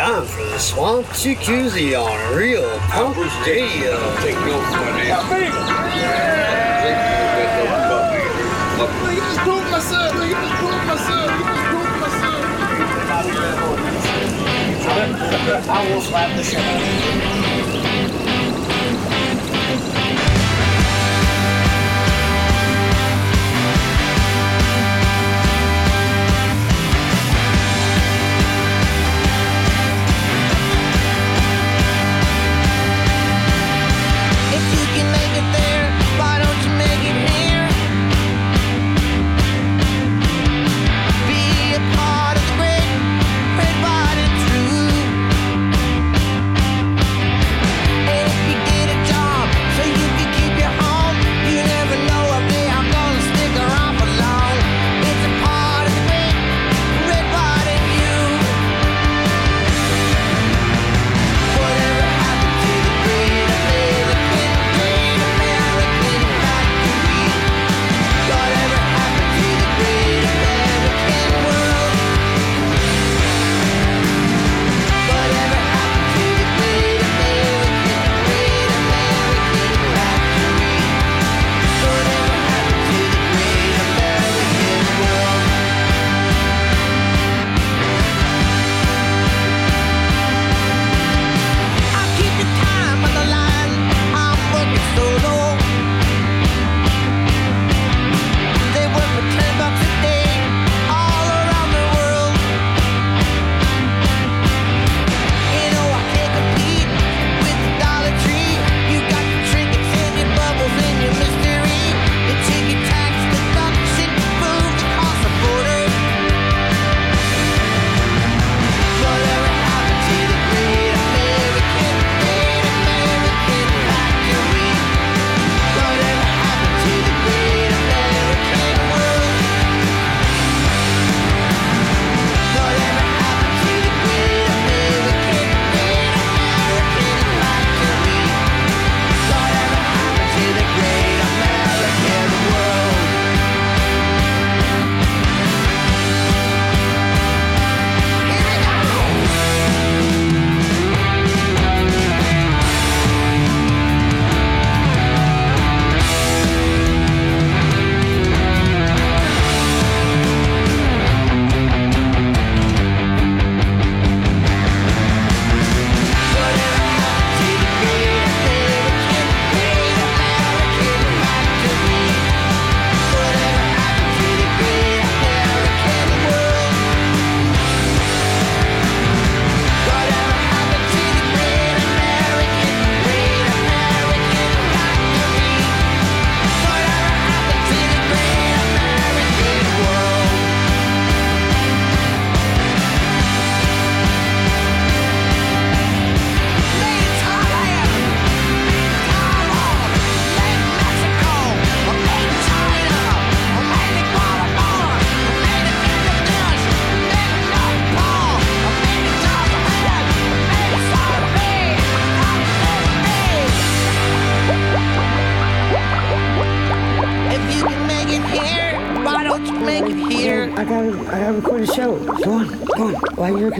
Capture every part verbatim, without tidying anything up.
time for the Swamp Jacuzzi on Real Punk Radio. Take no funny. He just broke my son. He just broke my son. He just broke my son. I will slap the shit out of you.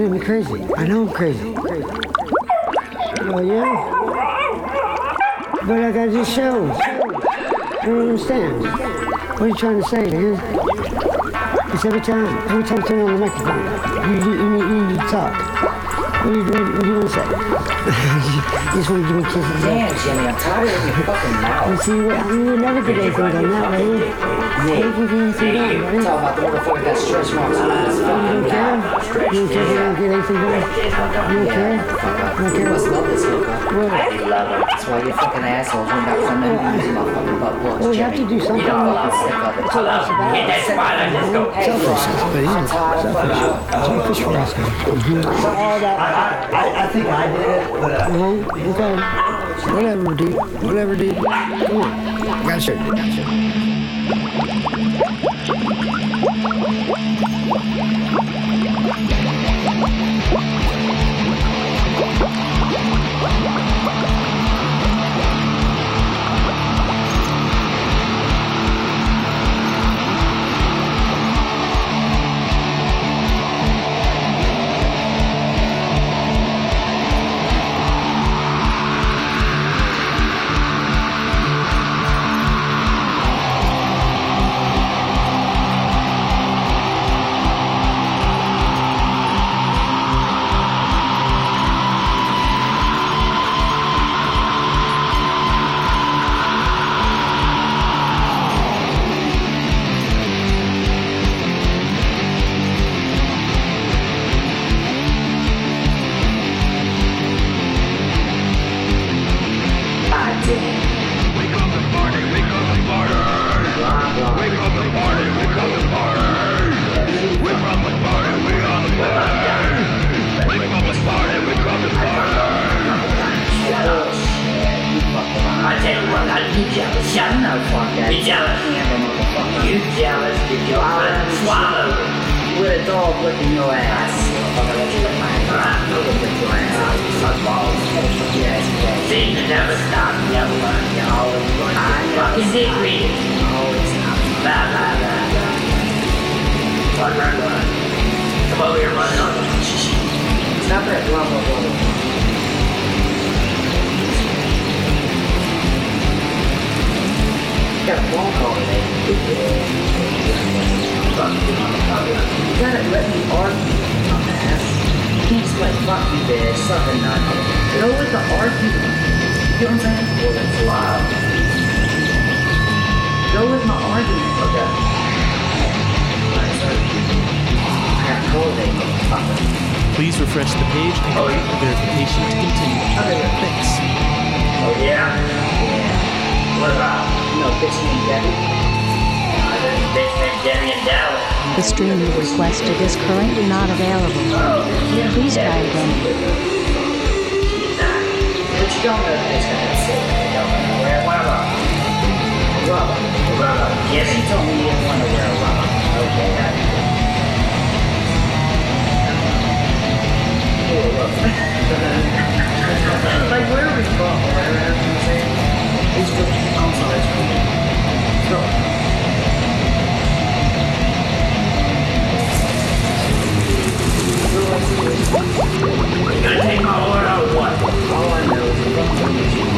You're crazy. I know I'm crazy. Oh yeah? But I gotta do shows. I don't understand. What are you trying to say, man? It's every time, every time you turn on the microphone, you, you, you, you need to talk. What do you, you, you want to say? You just want to give me kisses. Man, Jimmy, I'm tired of your fucking mouth. You see, you would never get anything done that way. You can do anything done, right? Talk about the motherfucker that stretch marks on his fucking mouth. You don't care if you don't get anything done? You don't care? You don't care? You must love this nigga. What? I love it. That's why you fucking assholes went back from them and used my fucking butt plugs. Well, you have to do something. You know what I'm sick of it. Hello? Hit that spot and just go. Selfish. I'm tired of fucking. Selfish rascal. All that. I think I did it, but... Uh-huh. Okay. Whatever, dude. Whatever, dude. Come on. I got you. I got you. whipping your ass. I'm gonna whip my ass. I'm gonna whip your ass. I'm gonna suck balls. See, you never stop. Never learn. You're always going to be fucking degree. You're always stop. Blah, blah, blah, blah. Run, run, run. Come over here, run, run. Stop that. Blah, blah, blah. I got a phone call today. You gotta let me argue, dumbass. He's like, fuck you, bitch, suck a nut. Go with the argument. You know what I'm saying? Well, that's loud. Go with my argument. Okay. Alright, sorry. I got a cold day, motherfucker. Please refresh the page and oh, yeah. Verification to continue. Okay, thanks. Oh, yeah? Yeah. What about? No, bitch named Debbie. Uh, bitch named Debbie in Dallas. The stream you requested is currently not available. Oh, please try again. But you don't know the bitch named Debbie. You don't know where I'm from. Rubber. Rubber. Yes, you told me you didn't want to wear a rubber. Okay, I do. You're a rubber. Like, where are we from? Where are we from? I'm sorry, it's cool. Go. You gonna take my order out what? All I know is the things I'm using.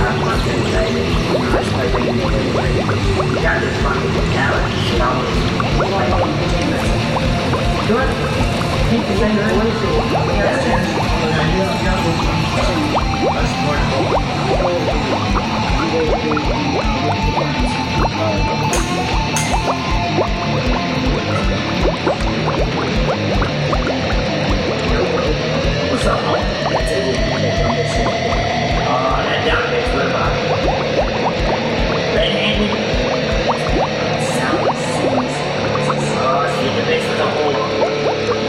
I'm fucking excited. I'm just like making it anyway. You got this fucking metallic shit on me. Why don't you take this? Good. Keep the finger away from me. Yes, sir. I What's up, man? That's it. Oh, that down bitch, what about it? Red handed? Oh, she's the bitch with the whole one.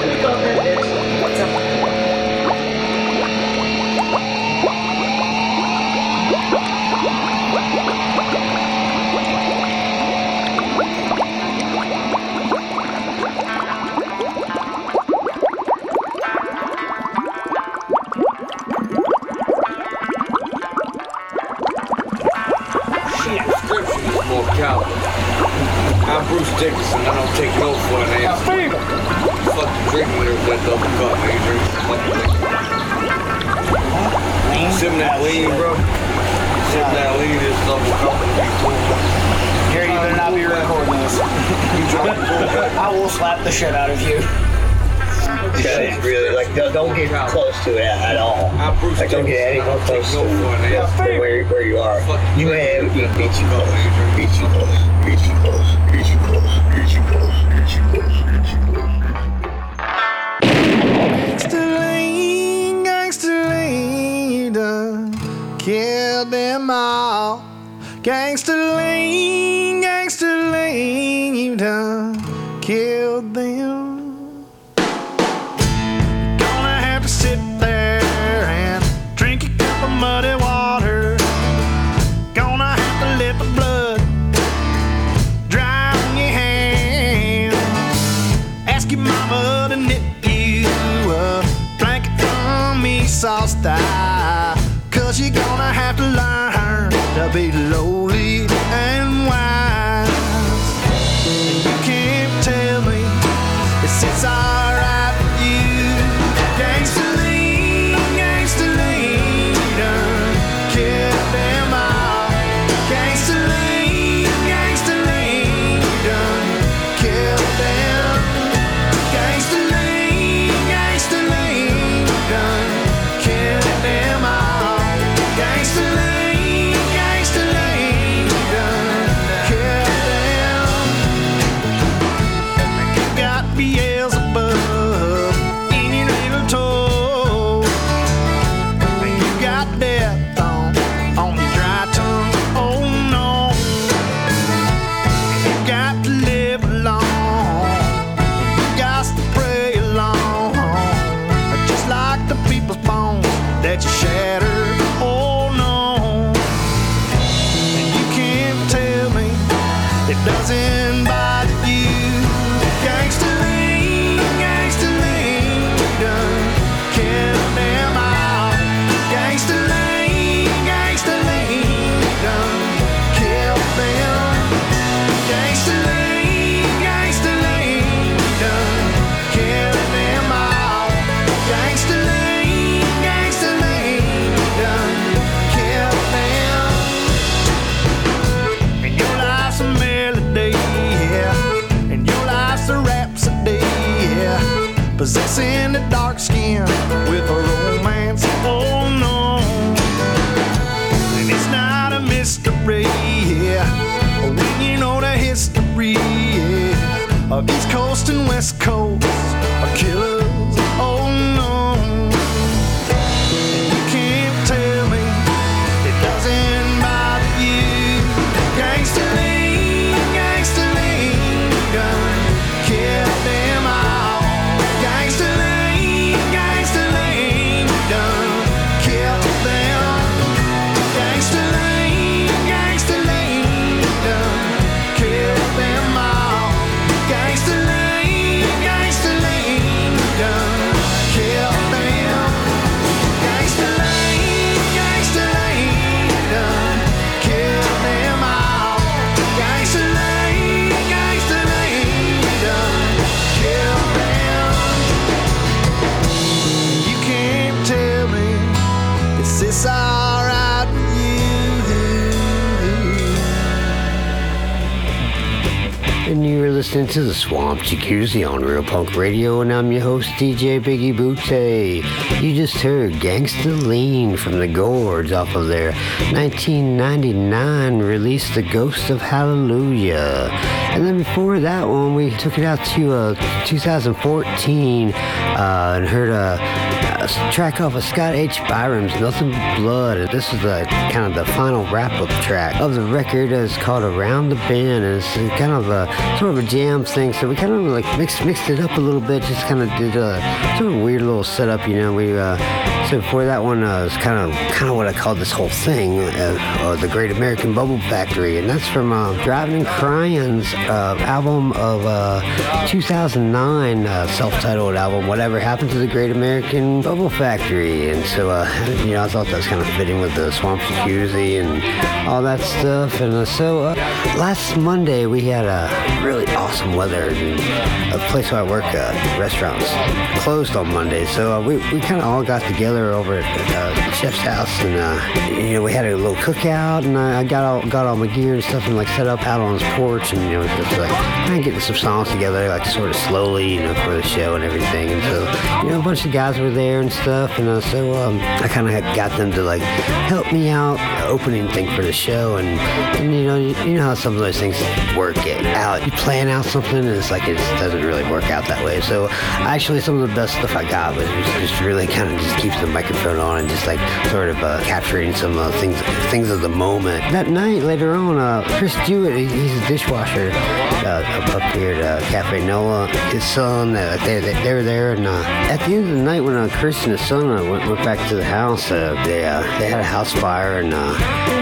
Pick up that bitch. What's up? Dickinson, I don't take no for an answer. Fucking drinking there with that double cup, man. You drink some fucking thing. Sip that lean, bro. Sip that lean, this double cup. Gary, you better not be recording this. You drunk? I will slap the shit out of you. Yeah, really, like, don't get close to it at all. Like, don't get anyone close to where, where you are. You may have beat you close, beat you close, beat you close, beat you close, beat you close, beat you close, beat you close. Gangsta-lean, gangsta-lean, done killed them all. Gangsta-lean, gangsta-lean, you done killed them. Sit there and drink a cup of muddy water. Gonna have to let the blood dry on your hands. Ask your mama to knit you a blanket from me, sauce style. Cause you're gonna have to learn to be lowly and wise. And you can't tell me it's it's alright with you. Gangsta. Gangsta Lane, Gangsta Lane. skin with a romance. Oh no, and it's not a mystery, yeah, when you know the history, yeah, of East Coast and West Coast, a killer. Listening to the Swamp Jacuzzi on Real Punk Radio, and I'm your host, D J Biggie Boutte. You just heard Gangsta Lean from the Gorge off of their nineteen ninety-nine release, The Ghost of Hallelujah. And then before that one, we took it out to uh, two thousand fourteen uh, and heard a, a track off of Scott H. Byram's Nothing But Blood. This is the, kind of the final wrap-up track of the record. It's called Around the Bend, and it's kind of a sort of a jam thing, so we kind of like mixed mixed it up a little bit, just kind of did a sort of weird little setup, you know. We uh, so before that one uh, was kind of kind of what I called this whole thing, uh, uh, the Great American Bubble Factory, and that's from uh, Driving and Crying's uh, album of uh, two thousand nine, uh, self-titled album, Whatever Happened to the Great American Bubble Factory. And so uh, you know, I thought that was kind of fitting with the Swamp Jacuzzi and all that stuff. And uh, so uh, last Monday we had a really awesome weather, and a place where I work, uh, restaurants closed on Monday, so uh, we, we kind of all got together over at uh, Chef's house, and uh, you know, we had a little cookout, and I, I got all got all my gear and stuff and like set up out on his porch, and you know, just like kind of getting some songs together, like sort of slowly, you know, for the show and everything. And so, you know, a bunch of guys were there and stuff, and uh, so um, I kind of got them to like help me out uh, opening thing for the show, and, and you know, you, you know how some of those things work it out. You plan out something and it's like it doesn't really work out that way. So actually some of the best stuff I got was just really kind of just keeps the microphone on and just like sort of uh, capturing some uh, things things of the moment. That night later on, uh, Chris Hewitt, he's a dishwasher uh, up here at uh, Cafe Noah. His son, uh, they, they, they were there, and uh, at the end of the night when uh, Chris and his son uh, went, went back to the house, uh, they uh, they had a house fire, and uh,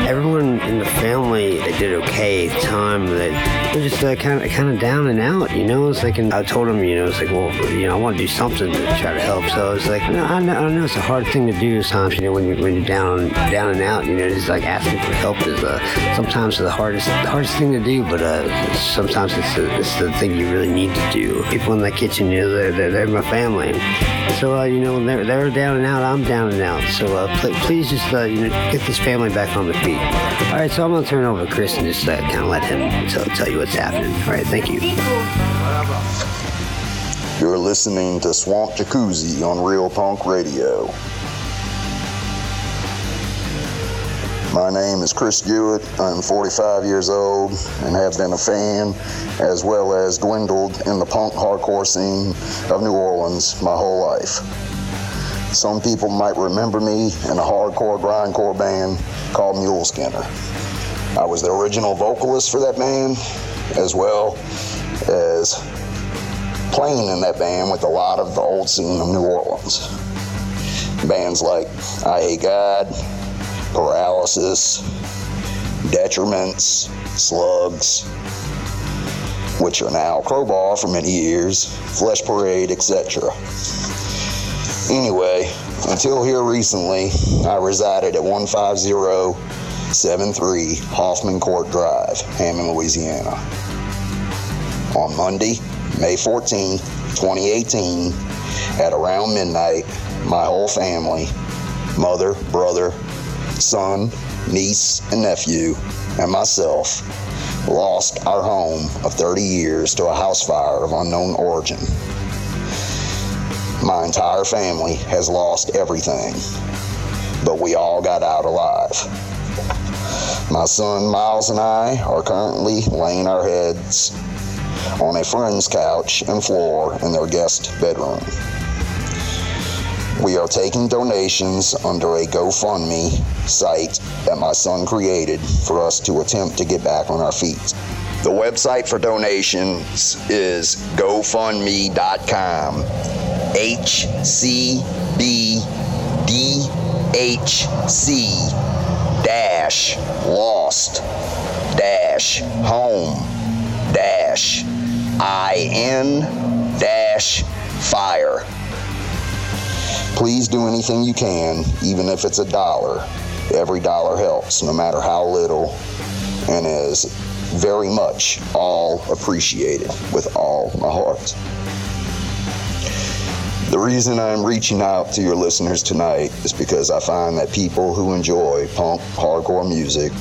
everyone in the family did okay time. They were just uh, kind of kind of down and out, you know. It's like, and I told him, you know, it's like, well, you know, I want to do something to try to help. So I was like, no, I know, I know it's a hard thing to do sometimes, you know, when you're when you're down down and out, you know, just like asking for help is uh, sometimes the hardest the hardest thing to do, but uh, sometimes it's the, it's the thing you really need to do. People in that kitchen, you know, they're they're, they're my family. So uh, you know, when they're they're down and out, I'm down and out. So uh, pl- please just uh, you know, get this family back on their feet. All right, so I'm gonna turn it over to Chris and just uh, kind of let him tell tell you what's happening. All right, thank you. You're listening to Swamp Jacuzzi on Real Punk Radio. My name is Chris Hewitt. I'm forty-five years old and have been a fan as well as dwindled in the punk hardcore scene of New Orleans my whole life. Some people might remember me in a hardcore grindcore band called Mule Skinner. I was the original vocalist for that band, as well as playing in that band with a lot of the old scene of New Orleans. Bands like I Hate God, Paralysis, Detriments, Slugs, which are now Crowbar for many years, Flesh Parade, et cetera. Anyway, until here recently, I resided at one five zero seven three Hoffman Court Drive, Hammond, Louisiana. On Monday, May fourteenth, twenty eighteen, at around midnight, my whole family, mother, brother, son, niece, and nephew, and myself, lost our home of thirty years to a house fire of unknown origin. My entire family has lost everything, but we all got out alive. My son Miles and I are currently laying our heads on a friend's couch and floor in their guest bedroom. We are taking donations under a GoFundMe site that my son created for us to attempt to get back on our feet. The website for donations is GoFundMe dot com, H C B D H C dash lost dash home dash I N dash fire. Please do anything you can, even if it's a dollar. Every dollar helps, no matter how little, and is very much all appreciated with all my heart. The reason I'm reaching out to your listeners tonight is because I find that people who enjoy punk, hardcore music,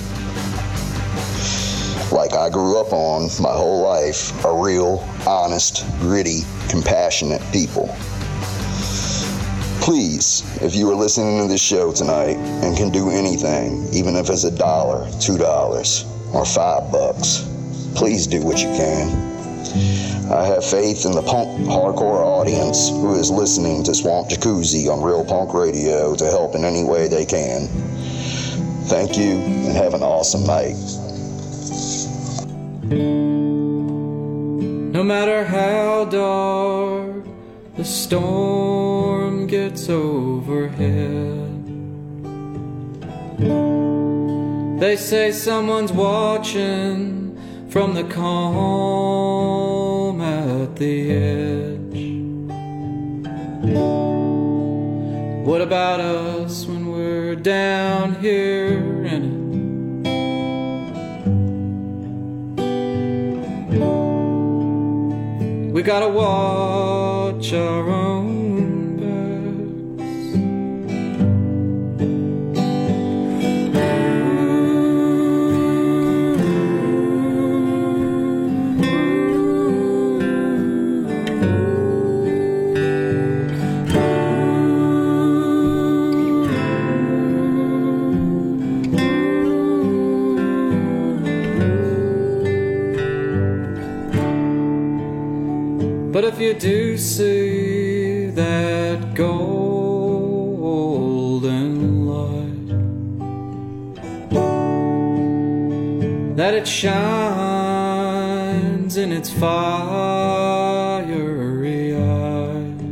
like I grew up on my whole life, are real, honest, gritty, compassionate people. Please, if you are listening to this show tonight and can do anything, even if it's a dollar, two dollars, or five bucks, please do what you can. I have faith in the punk hardcore audience who is listening to Swamp Jacuzzi on Real Punk Radio to help in any way they can. Thank you and have an awesome night. No matter how dark the storm gets overhead, they say someone's watching from the calm at the edge. What about us when we're down here in it? We gotta watch our own backs. But if you do see that golden light, that it shines in its fiery eye,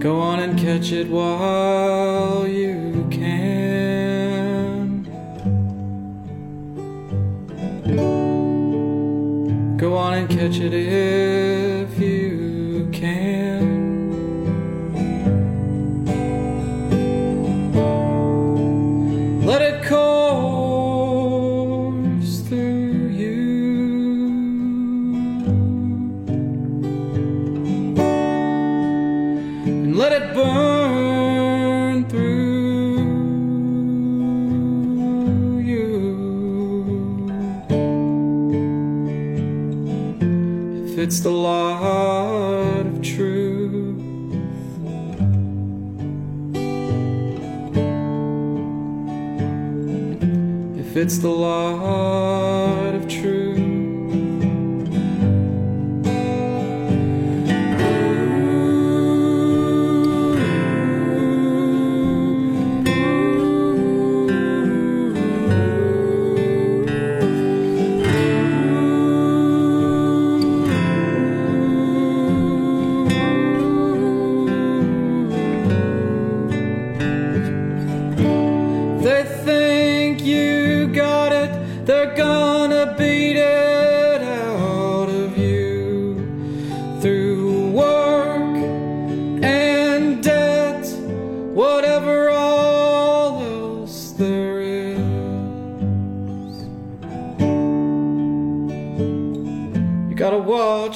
go on and catch it while you can. Go on and catch it if you can. Let it course through you, and let it burn. It's the light of truth. If it's the light of truth.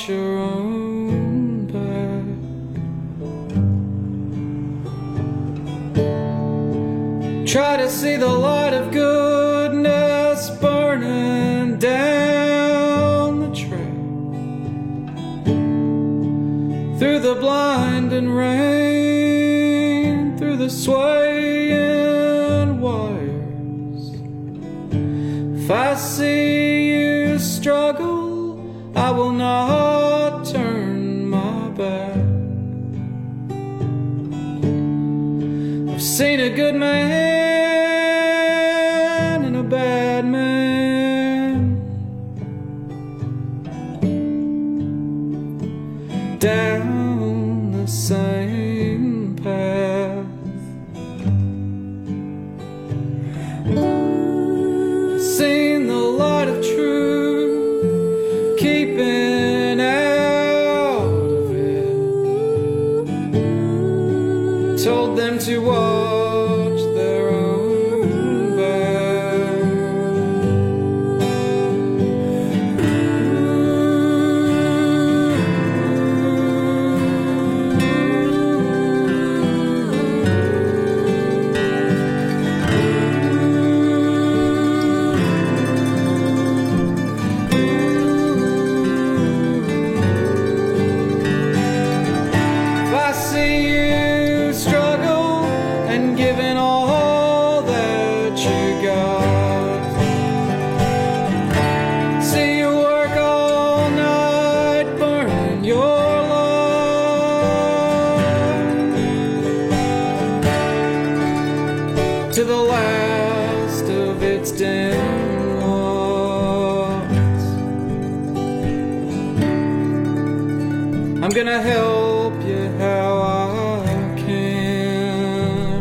Your own back. Try to see the light of goodness burning down the track. through the blinding rain, through the swaying wires. If I see you struggle, I will not turn my back. I've seen a good man and a bad man. Down the same path. I've seen the light of truth, keeping out of it. Told them to watch their own back. Gonna help you how I can.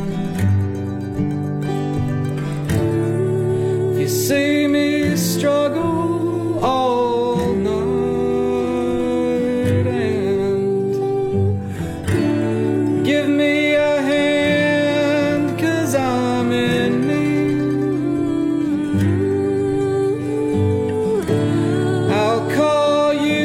If you see me struggle all night and give me a hand, 'cause I'm in need, I'll call you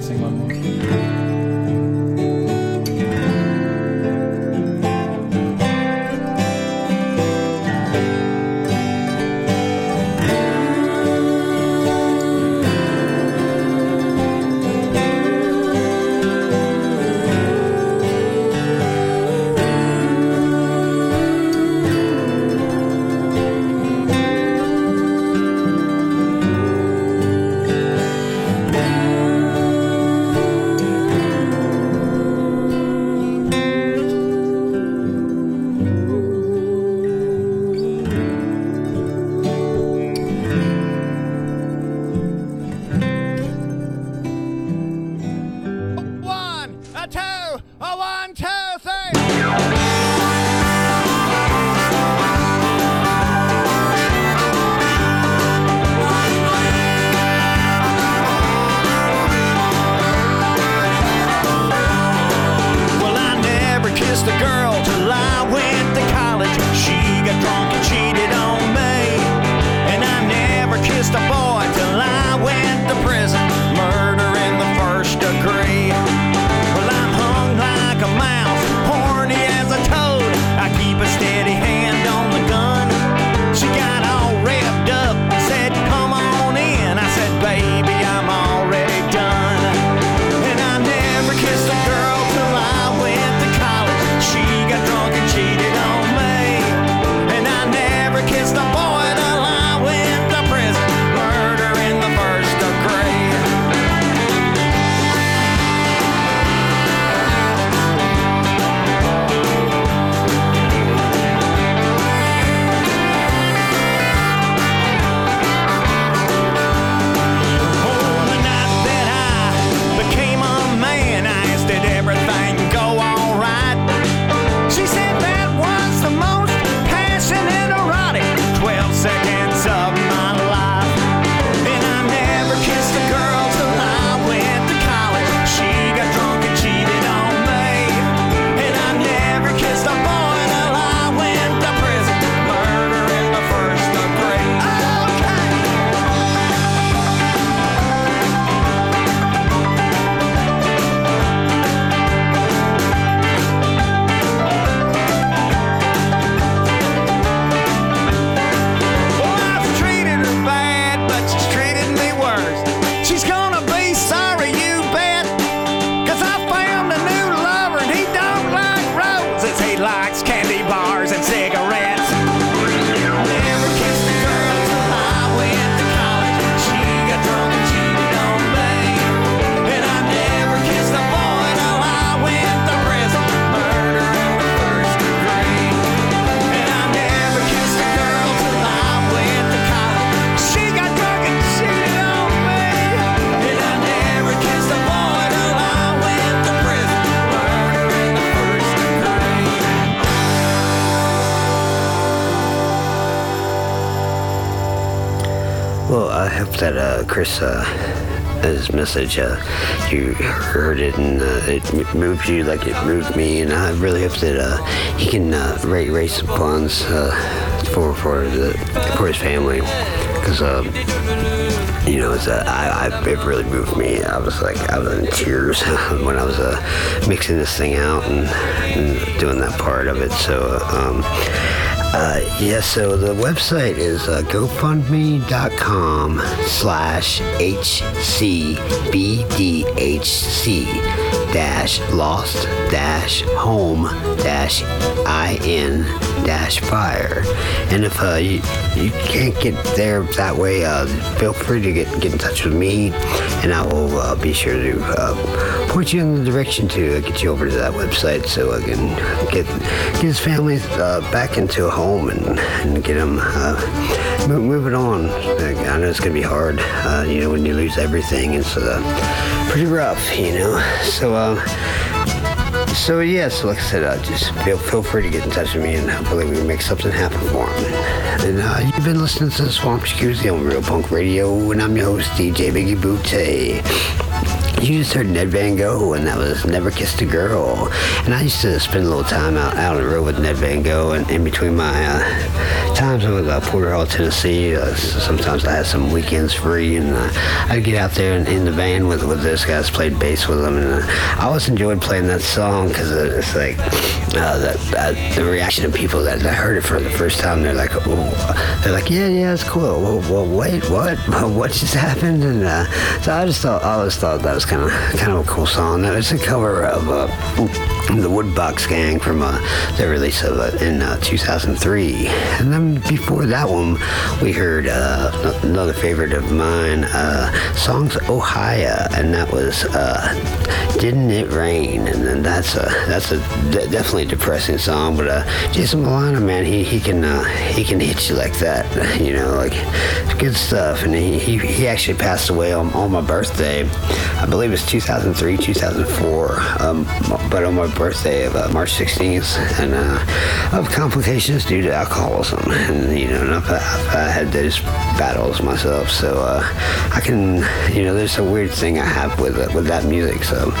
she hope that uh, Chris, uh, his message, uh, you heard it and uh, it moved you like it moved me. And I really hope that uh, he can uh, raise, raise some funds uh, for for, the, for his family. Because, um, you know, it's, uh, I, I, it really moved me. I was like, I was in tears when I was uh, mixing this thing out and, and doing that part of it. So, um, uh, yeah, so the website is uh, GoFundMe.com slash HCBDHC. Dash lost dash home dash in dash fire. And if uh, you, you can't get there that way, uh, feel free to get, get in touch with me, and I will uh, be sure to uh, point you in the direction to uh, get you over to that website so I can get, get his family uh, back into a home and, and get him uh, move, move it on. I know it's going to be hard, uh, you know, when you lose everything. It's uh, pretty rough, you know. So, um, so yeah, so like I said, uh, just feel, feel free to get in touch with me, and hopefully we can make something happen for him. And uh, you've been listening to the Swamp Jacuzzi on Real Punk Radio, and I'm your host, D J Biggie Boutte. You just heard Ned Van Gogh, and that was Never Kissed a Girl. And I used to spend a little time out, out on the road with Ned Van Gogh, and in between my uh, times with uh, Porter Hall, Tennessee, uh, sometimes I had some weekends free, and uh, I'd get out there in, in the van with, with those guys, played bass with them, and uh, I always enjoyed playing that song, because it's like uh, that, uh, the reaction of people that, that heard it for the first time, they're like, oh, they're like, yeah, yeah, it's cool. Well, well wait, what? What just happened? And uh, so I just thought, I always thought that was kind of kind of a cool song. It's a cover of uh, the Woodbox Gang from uh, their release of it uh, in uh, two thousand three. And then before that one, we heard uh, another favorite of mine, uh, Songs Ohio, and that was uh, Didn't It Rain? And then that's a that's a d- definitely depressing song. But uh, Jason Molina, man, he he can uh, he can hit you like that, you know, like good stuff. And he he, he actually passed away on, on my birthday. I I believe it's two thousand three, two thousand four, um, but on my birthday of uh, March sixteenth, and uh, of complications due to alcoholism, and you know, and I've, I've, I had those battles myself, so uh, I can, you know, there's a weird thing I have with uh, with that music, so.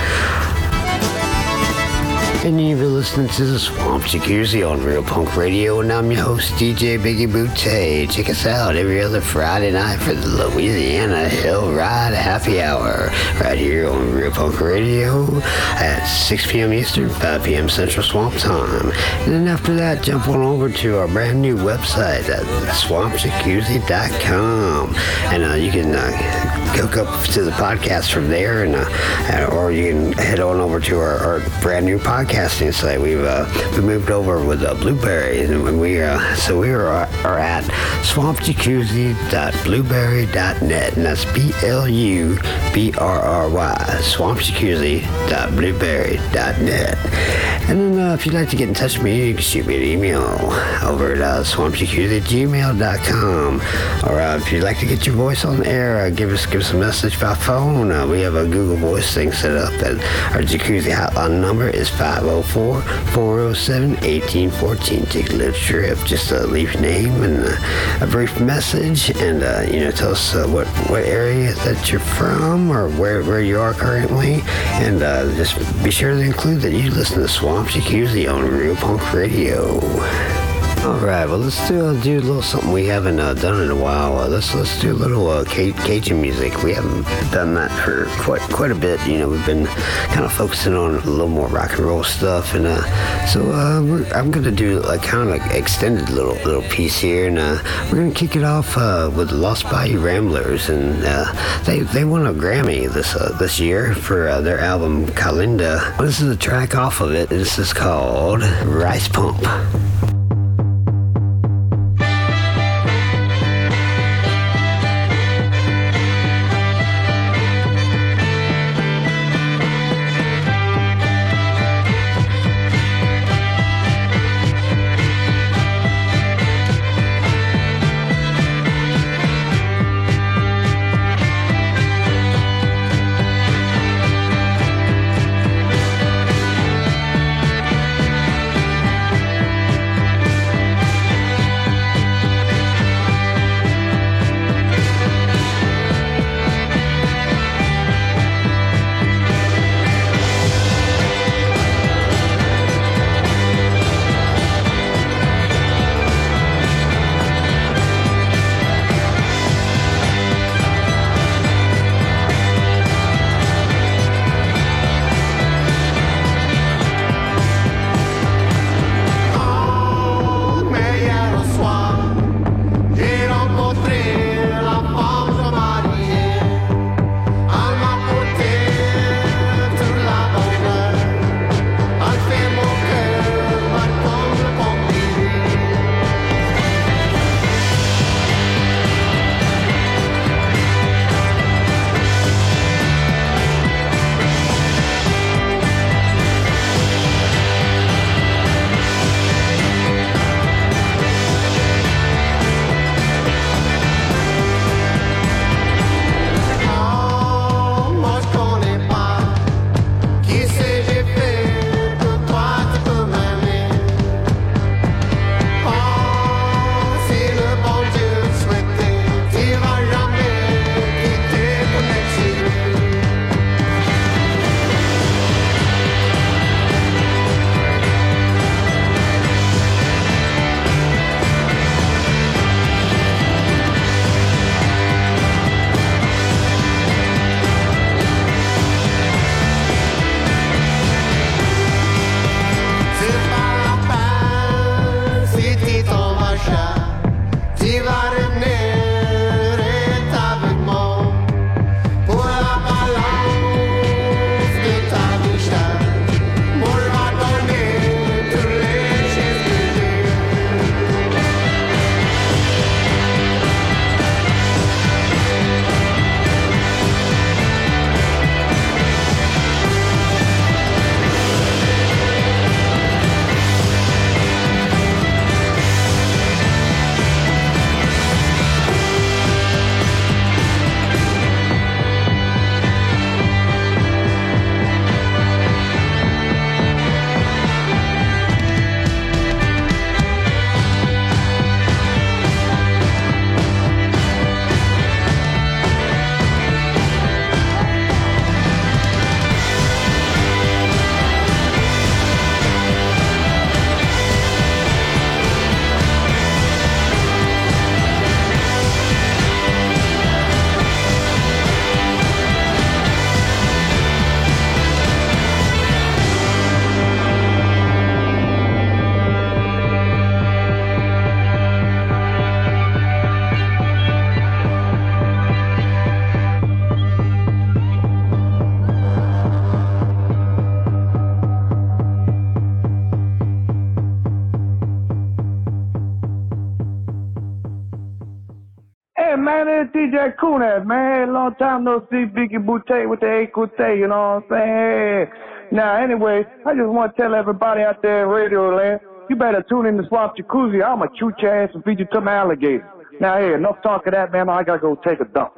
And you've been listening to the Swamp Jacuzzi on Real Punk Radio, and I'm your host, D J Biggie Boutte. Check us out every other Friday night for the Louisiana Hill Ride Happy Hour, right here on Real Punk Radio at six p.m. Eastern, five p.m. Central Swamp Time. And then after that, jump on over to our brand new website at swamp jacuzzi dot com, and uh, you can uh, hook up to the podcast from there, and uh, or you can head on over to our, our brand new podcast. Casting site. We've uh, we moved over with uh, Blueberry, and we uh, so we are, are at swamp jacuzzi dot blueberry dot net, and that's B L U B R R Y, swamp jacuzzi dot blueberry dot net. And then uh, if you'd like to get in touch with me, you can shoot me an email over at uh, swamp jacuzzi at gmail dot com, or uh, if you'd like to get your voice on the air, uh, give us give us a message by phone. Uh, we have a Google Voice thing set up, and our Jacuzzi hotline number is five. five oh four, four oh seven, one eight one four. Take a little trip, just uh, leave your name and uh, a brief message, and uh, you know, tell us uh, what, what area that you're from, or where, where you are currently, and uh, just be sure to include that you listen to Swamp Jacuzzi on Real Punk Radio. All right, well, let's do, uh, do a little something we haven't uh, done in a while. Uh, let's let's do a little uh, C- Cajun music. We haven't done that for quite quite a bit. You know, we've been kind of focusing on a little more rock and roll stuff, and uh, so uh, we're, I'm going to do a kind of like extended little little piece here, and uh, we're going to kick it off uh, with the Lost Bayou Ramblers, and uh, they they won a Grammy this uh, this year for uh, their album Kalinda. This is a track off of it. This is called Rice Pump. D J Coon Ass, man. Long time no see, Biggie Boutte with the Écoute, you know what I'm saying? Now, anyway, I just want to tell everybody out there in Radio Land, you better tune in to Swamp Jacuzzi. I'm a chew your ass and feed you to my alligator. Now, hey, enough talk of that, man. I gotta go take a dump.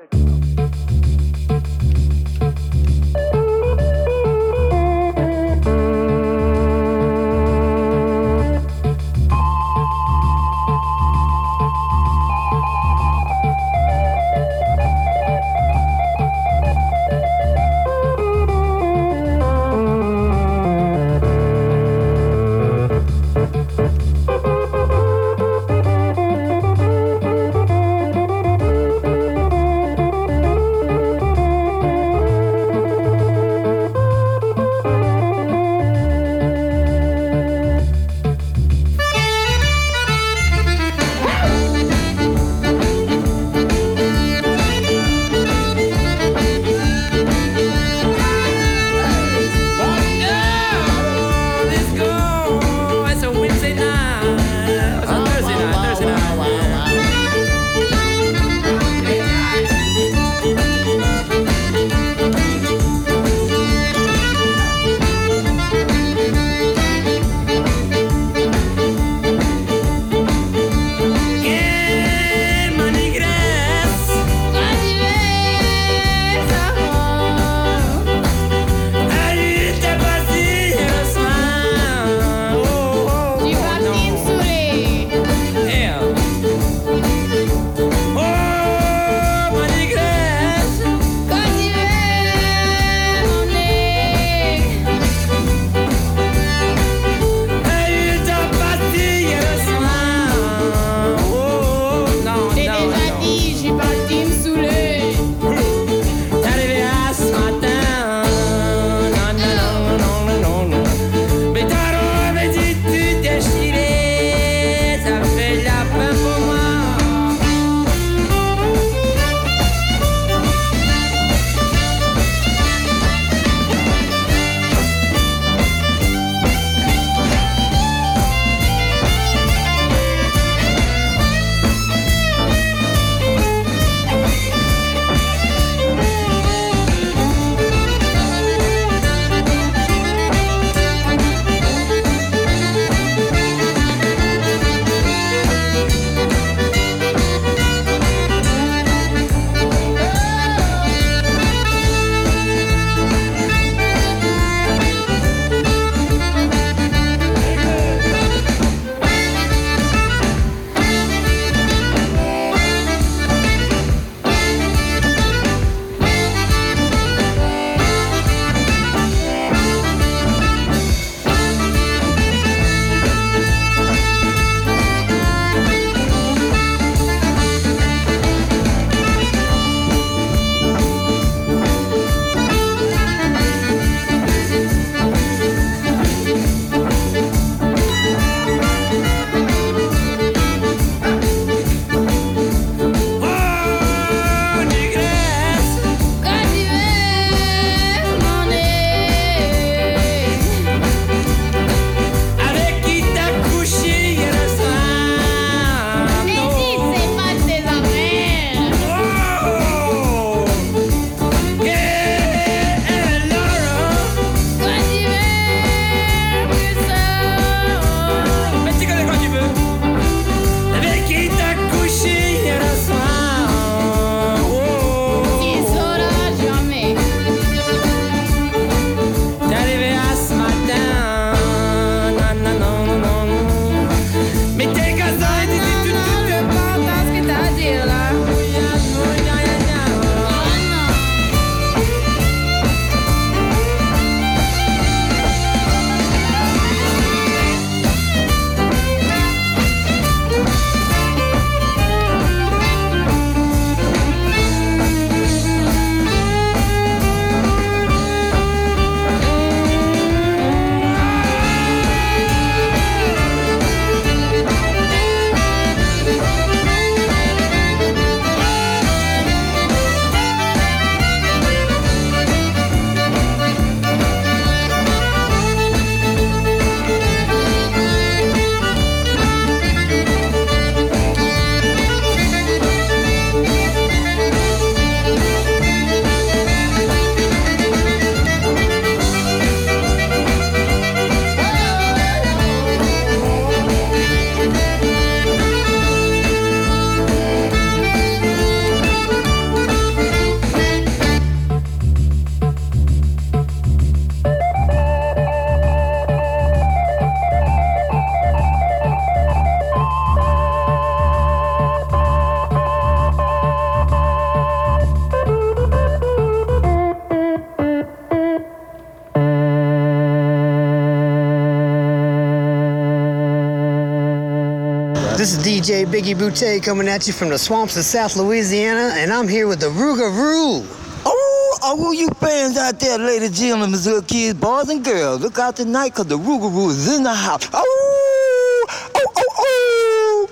This is D J Biggie Boutte coming at you from the swamps of South Louisiana, and I'm here with the Rougarou. Oh, all you fans out there, ladies, gentlemen, little kids, boys, and girls, look out tonight because the Rougarou is in the house. Oh, oh, oh, oh.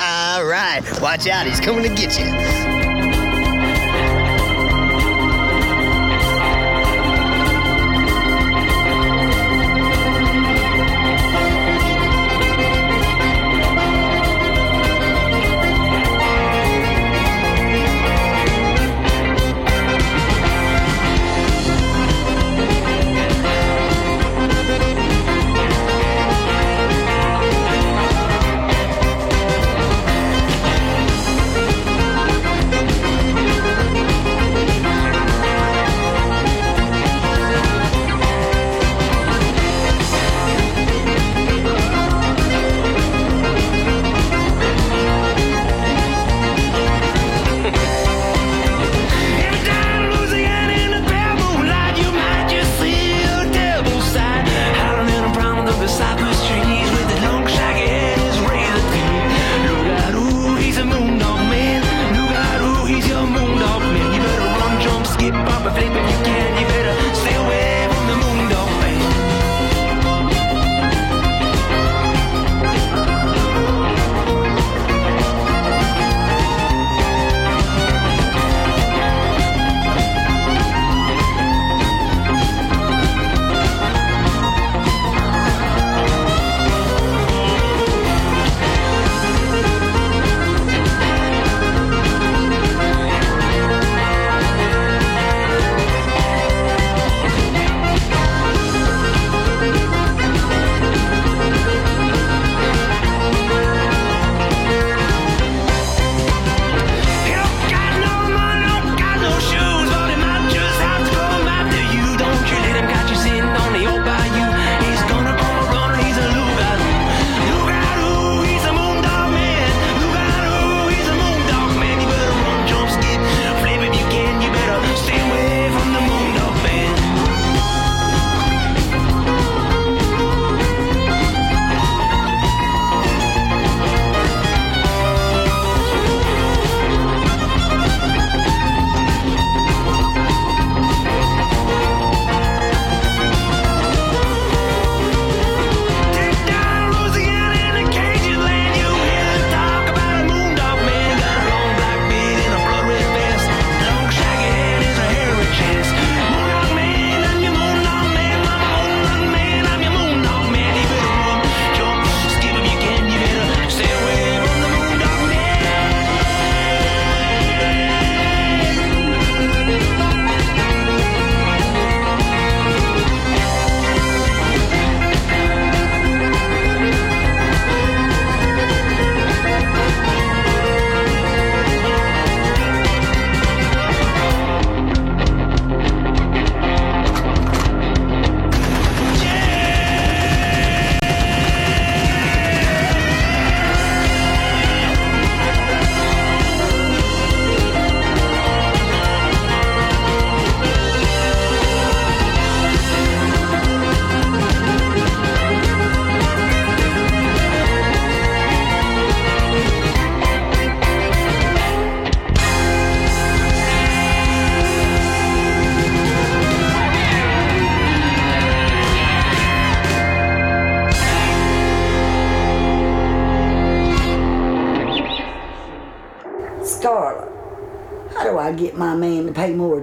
All right, watch out, he's coming to get you.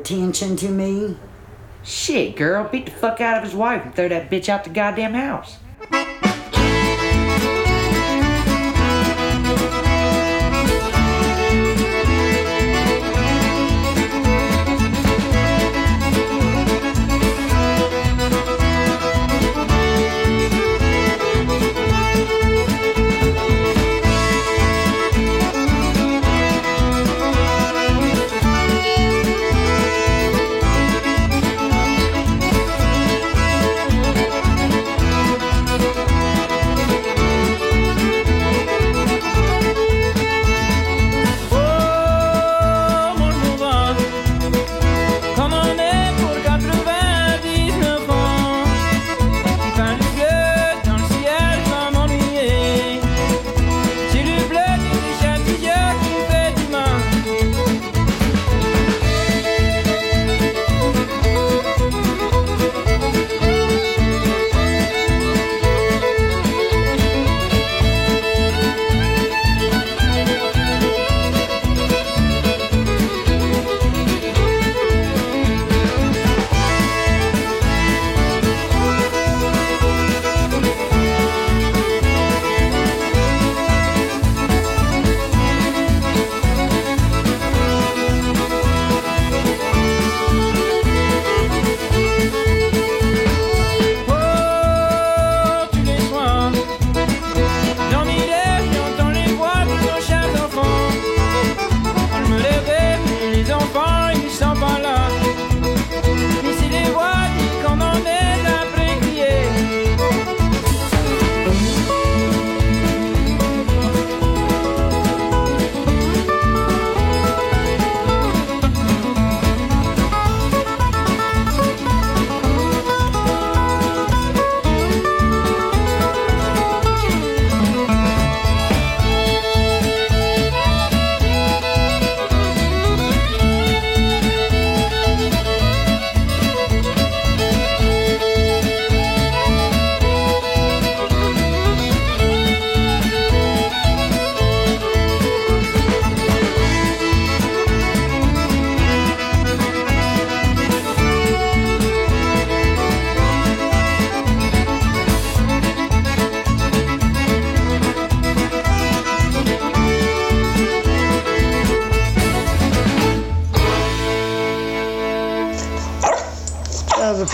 Attention to me. Shit, girl, beat the fuck out of his wife and throw that bitch out the goddamn house.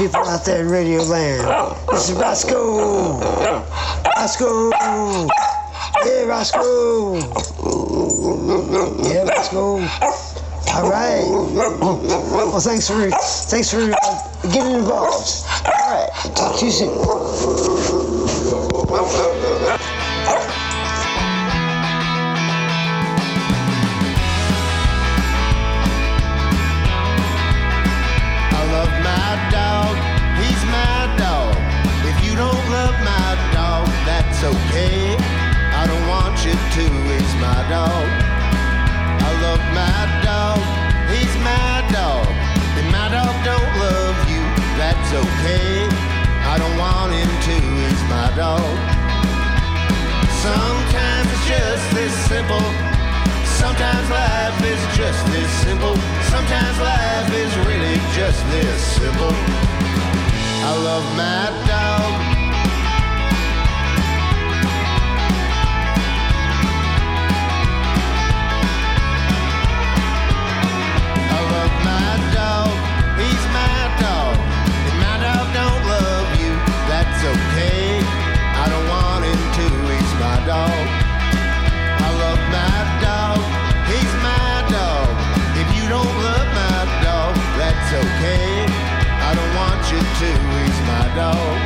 people out there in Radio Land. This is Roscoe. Roscoe. Yeah, Roscoe. Yeah, Roscoe. All right. Well, thanks for thanks for getting involved. All right. Talk to you soon. Okay, I don't want you to. He's my dog. I love my dog. He's my dog. And my dog don't love you. That's okay. I don't want him to. He's my dog. Sometimes it's just this simple. Sometimes life is just this simple. Sometimes life is really just this simple. I love my dog. My dog, he's my dog. If my dog don't love you, that's okay. I don't want him to, he's my dog. I love my dog, he's my dog. If you don't love my dog, that's okay. I don't want you to, he's my dog.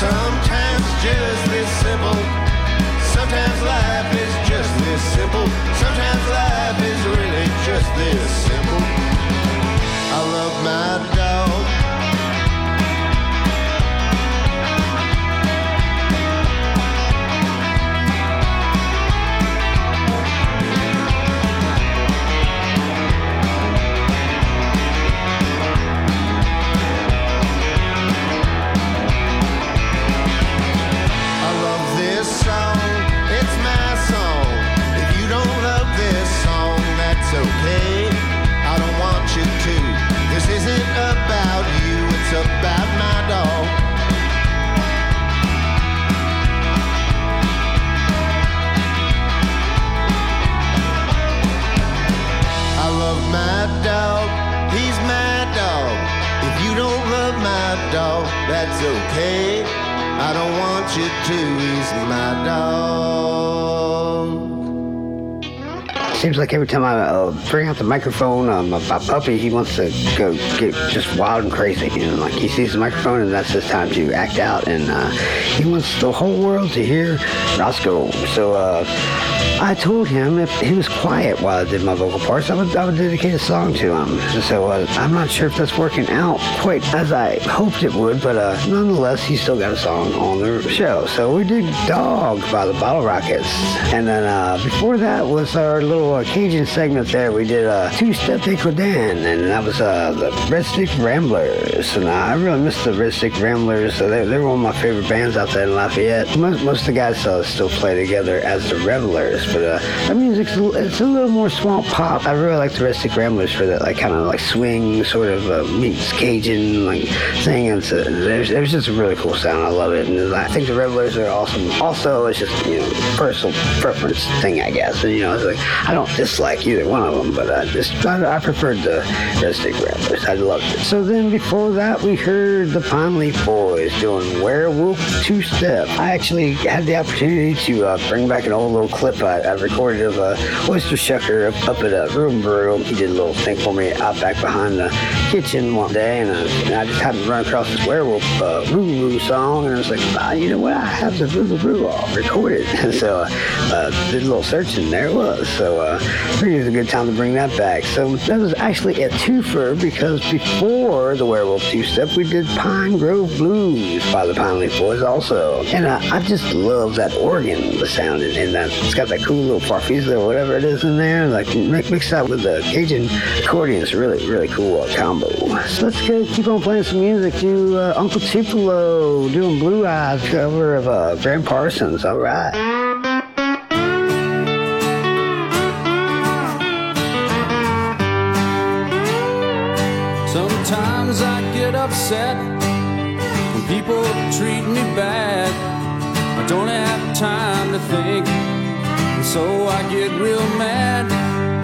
Sometimes just this simple. Sometimes life is just this simple. Sometimes life is really just this simple. I love my dog. Okay, I don't want you to. This isn't about you, it's about my dog. I love my dog, he's my dog. If you don't love my dog, that's okay. I don't want you to, he's my dog. Seems like every time I uh, bring out the microphone, um, my puppy, he wants to go get just wild and crazy. You know, like he sees the microphone and that's his time to act out. And uh, he wants the whole world to hear Roscoe. So uh, I told him if he was quiet while I did my vocal parts, I would, I would dedicate a song to him. So uh, I'm not sure if that's working out quite as I hoped it would, but uh, nonetheless, he still got a song on the show. So we did Dog by the Bottle Rockets. And then uh, before that was our little Uh, Cajun segment there. We did a uh, two-step Ecodan, and that was uh, the Red Stick Ramblers, and uh, I really miss the Red Stick Ramblers. So they, they were one of my favorite bands out there in Lafayette. Most, most of the guys uh, still play together as the Revelers, but uh, that music's a, it's a little more swamp pop. I really like the Red Stick Ramblers for that, like kind of like swing sort of uh, meets Cajun like thing. It's a, it, was, it was just a really cool sound. I love it, and I think the Revelers are awesome. Also, it's just you know personal preference thing, I guess. And, you know, it's like I don't. dislike either one of them, but I just I, I preferred the Red Stick Ramblers. I loved it. So then before that, we heard the Pine Leaf Boys doing Werewolf Two Step. I actually had the opportunity to uh, bring back an old little clip I, I recorded of a uh, oyster shucker up, up at a room brew. He did a little thing for me out back behind the kitchen one day, and I, and I just happened to run across this Werewolf uh, Rougarou song, and I was like, ah, you know what? I have the Rougarou all recorded. And so I uh, uh, did a little search, and there it was. So. Uh, I think it was a good time to bring that back. So that was actually a twofer, because before the Werewolf Two-Step, we did Pine Grove Blues by the Pine Leaf Boys also. And uh, I just love that organ, the sound in, in that. It's got that cool little farfisa or whatever it is in there. Like mixed up with the Cajun accordion. It's really, really cool uh, combo. So let's go keep on playing some music to uh, Uncle Tupelo doing Blue Eyes cover of uh, Gram Parsons. All right. Sometimes I get upset when people treat me bad. I don't have time to think, and so I get real mad.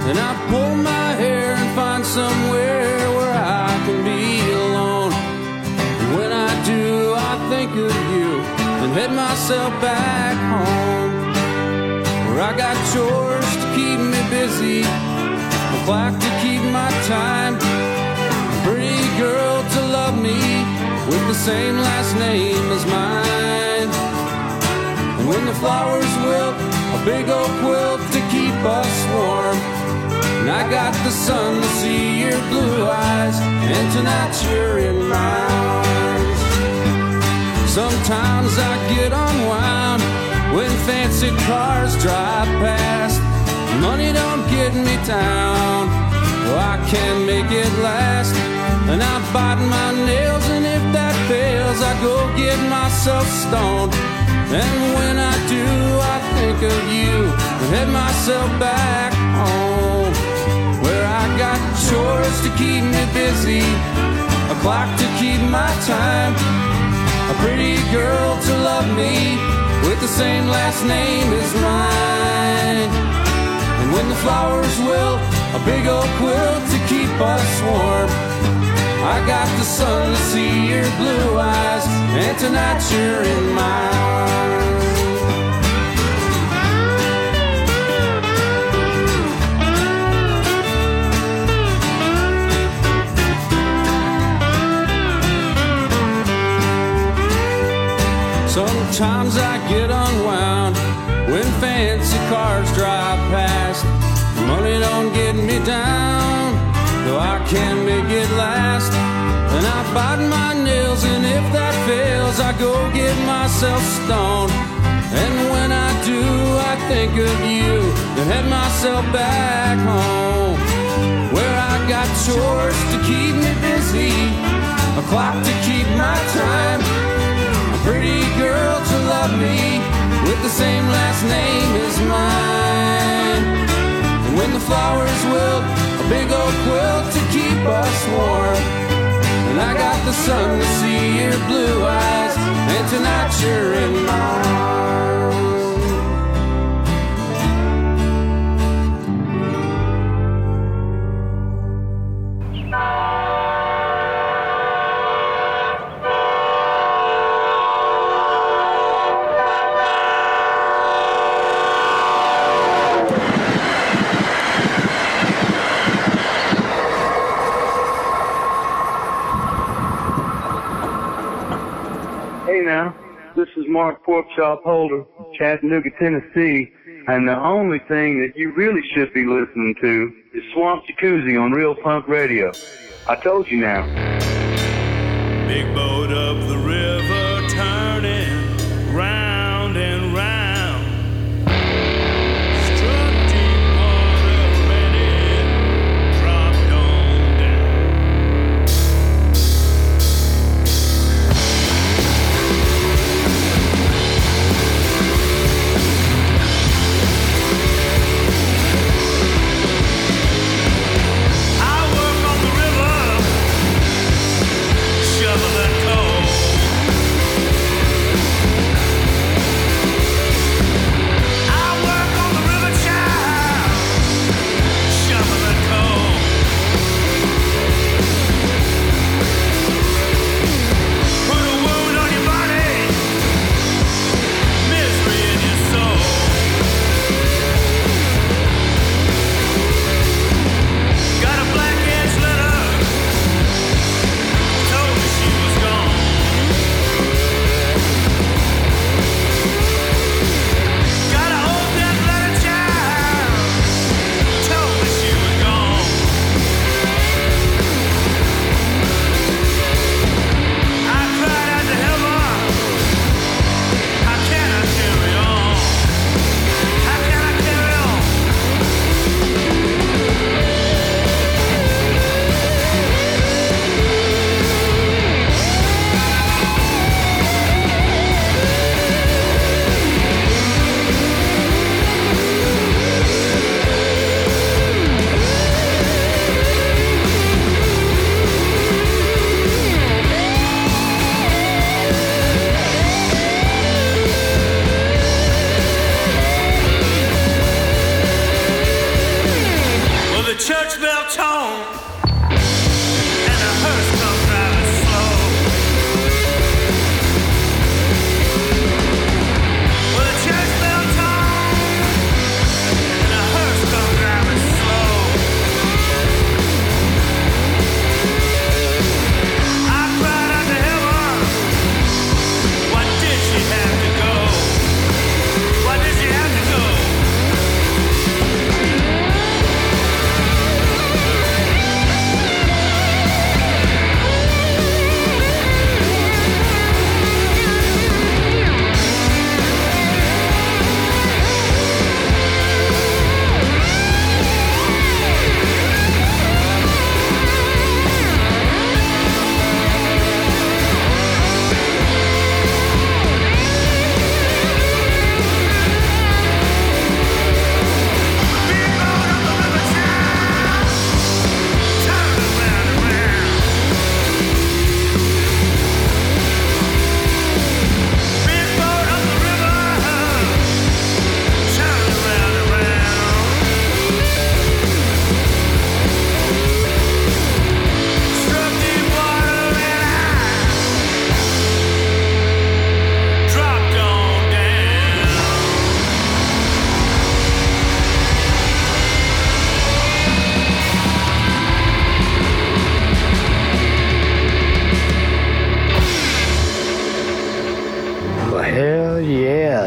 Then I pull my hair and find somewhere where I can be alone. think of you and head myself back home, where I got chores to keep me busy, a clock to keep my time, a pretty girl to love me with the same last name as mine. And when the flowers wilt, a big old quilt to keep us warm, and I got the sun to see your blue eyes, and tonight you're in mine. Sometimes I get unwound when fancy cars drive past. Money don't get me down, though I can make it last. And I bite my nails, and if that fails, I go get myself stoned. And when I do, I think of you and head myself back home, where I got chores to keep me busy, a clock to keep my time, a pretty girl to love me with the same last name as mine. And when the flowers wilt, a big old quilt to keep us warm, I got the sun to see your blue eyes, and tonight you're in my arms. Sometimes I get unwound when fancy cars drive past. Money don't get me down, though I can make it last. And I bite my nails, and if that fails, I go get myself stoned. And when I do, I think of you and head myself back home, where I got chores to keep me busy, a clock to keep my time, pretty girl to love me with the same last name as mine. And when the flowers wilt, a big old quilt to keep us warm, and I got the sun to see your blue eyes, and tonight you're in my arms. This is Mark Porkchop Holder, Chattanooga, Tennessee, and the only thing that you really should be listening to is Swamp Jacuzzi on Real Punk Radio. I told you now. Big boat up the river, turning round and round. Struck deep water when it dropped on down. Shovel and coal.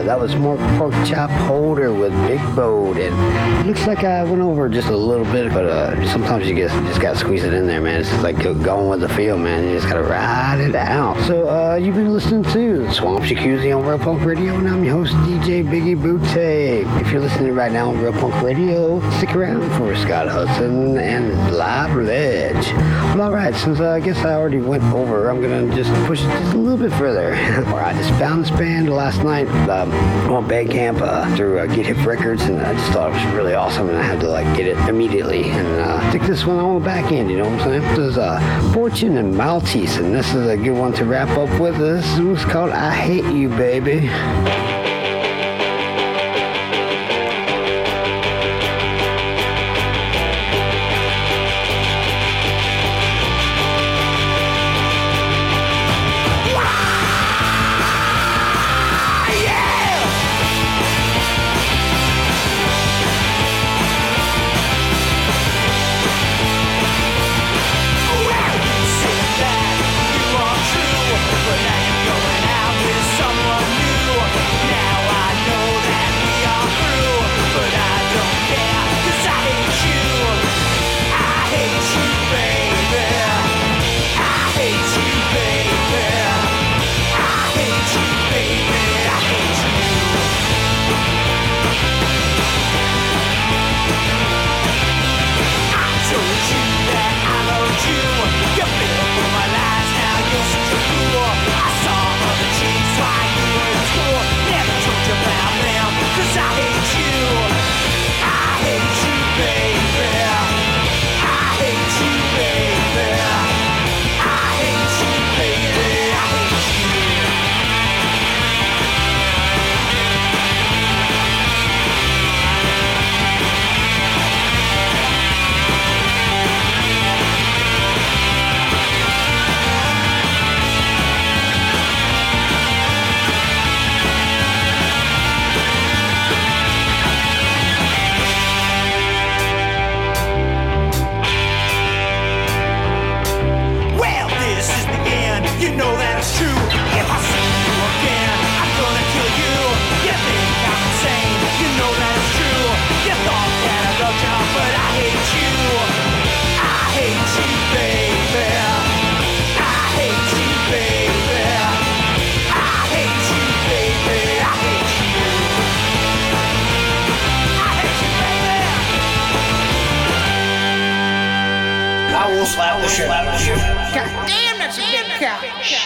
uh, that was more pork chop holder with Big Boutte, and it looks like I went over just a little bit, but uh, sometimes you just, just gotta squeeze it in there, man. It's just like going with the feel, man. You just gotta ride it out. So uh, you've been listening to Swamp Jacuzzi on Real Punk Radio, and I'm your host, D J Biggie Boutte. If you're listening right now on Real Punk Radio, stick around for Scott Hudson and Live Ledge. Well, all right, since uh, I guess I already went over, I'm gonna just push it just a little bit further. All right, I just found this band last night um, on Bandcamp uh, through uh, Get Hip Records, and I just thought it was really awesome, and I had to like get it immediately and uh, stick this one on the back end. You know what I'm saying? This is uh, Fortune and Maltese, and this is a good one to wrap up with. This is what's called "I Hate You, Baby."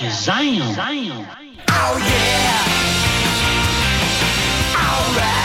Zion. Zion. Oh yeah. All right.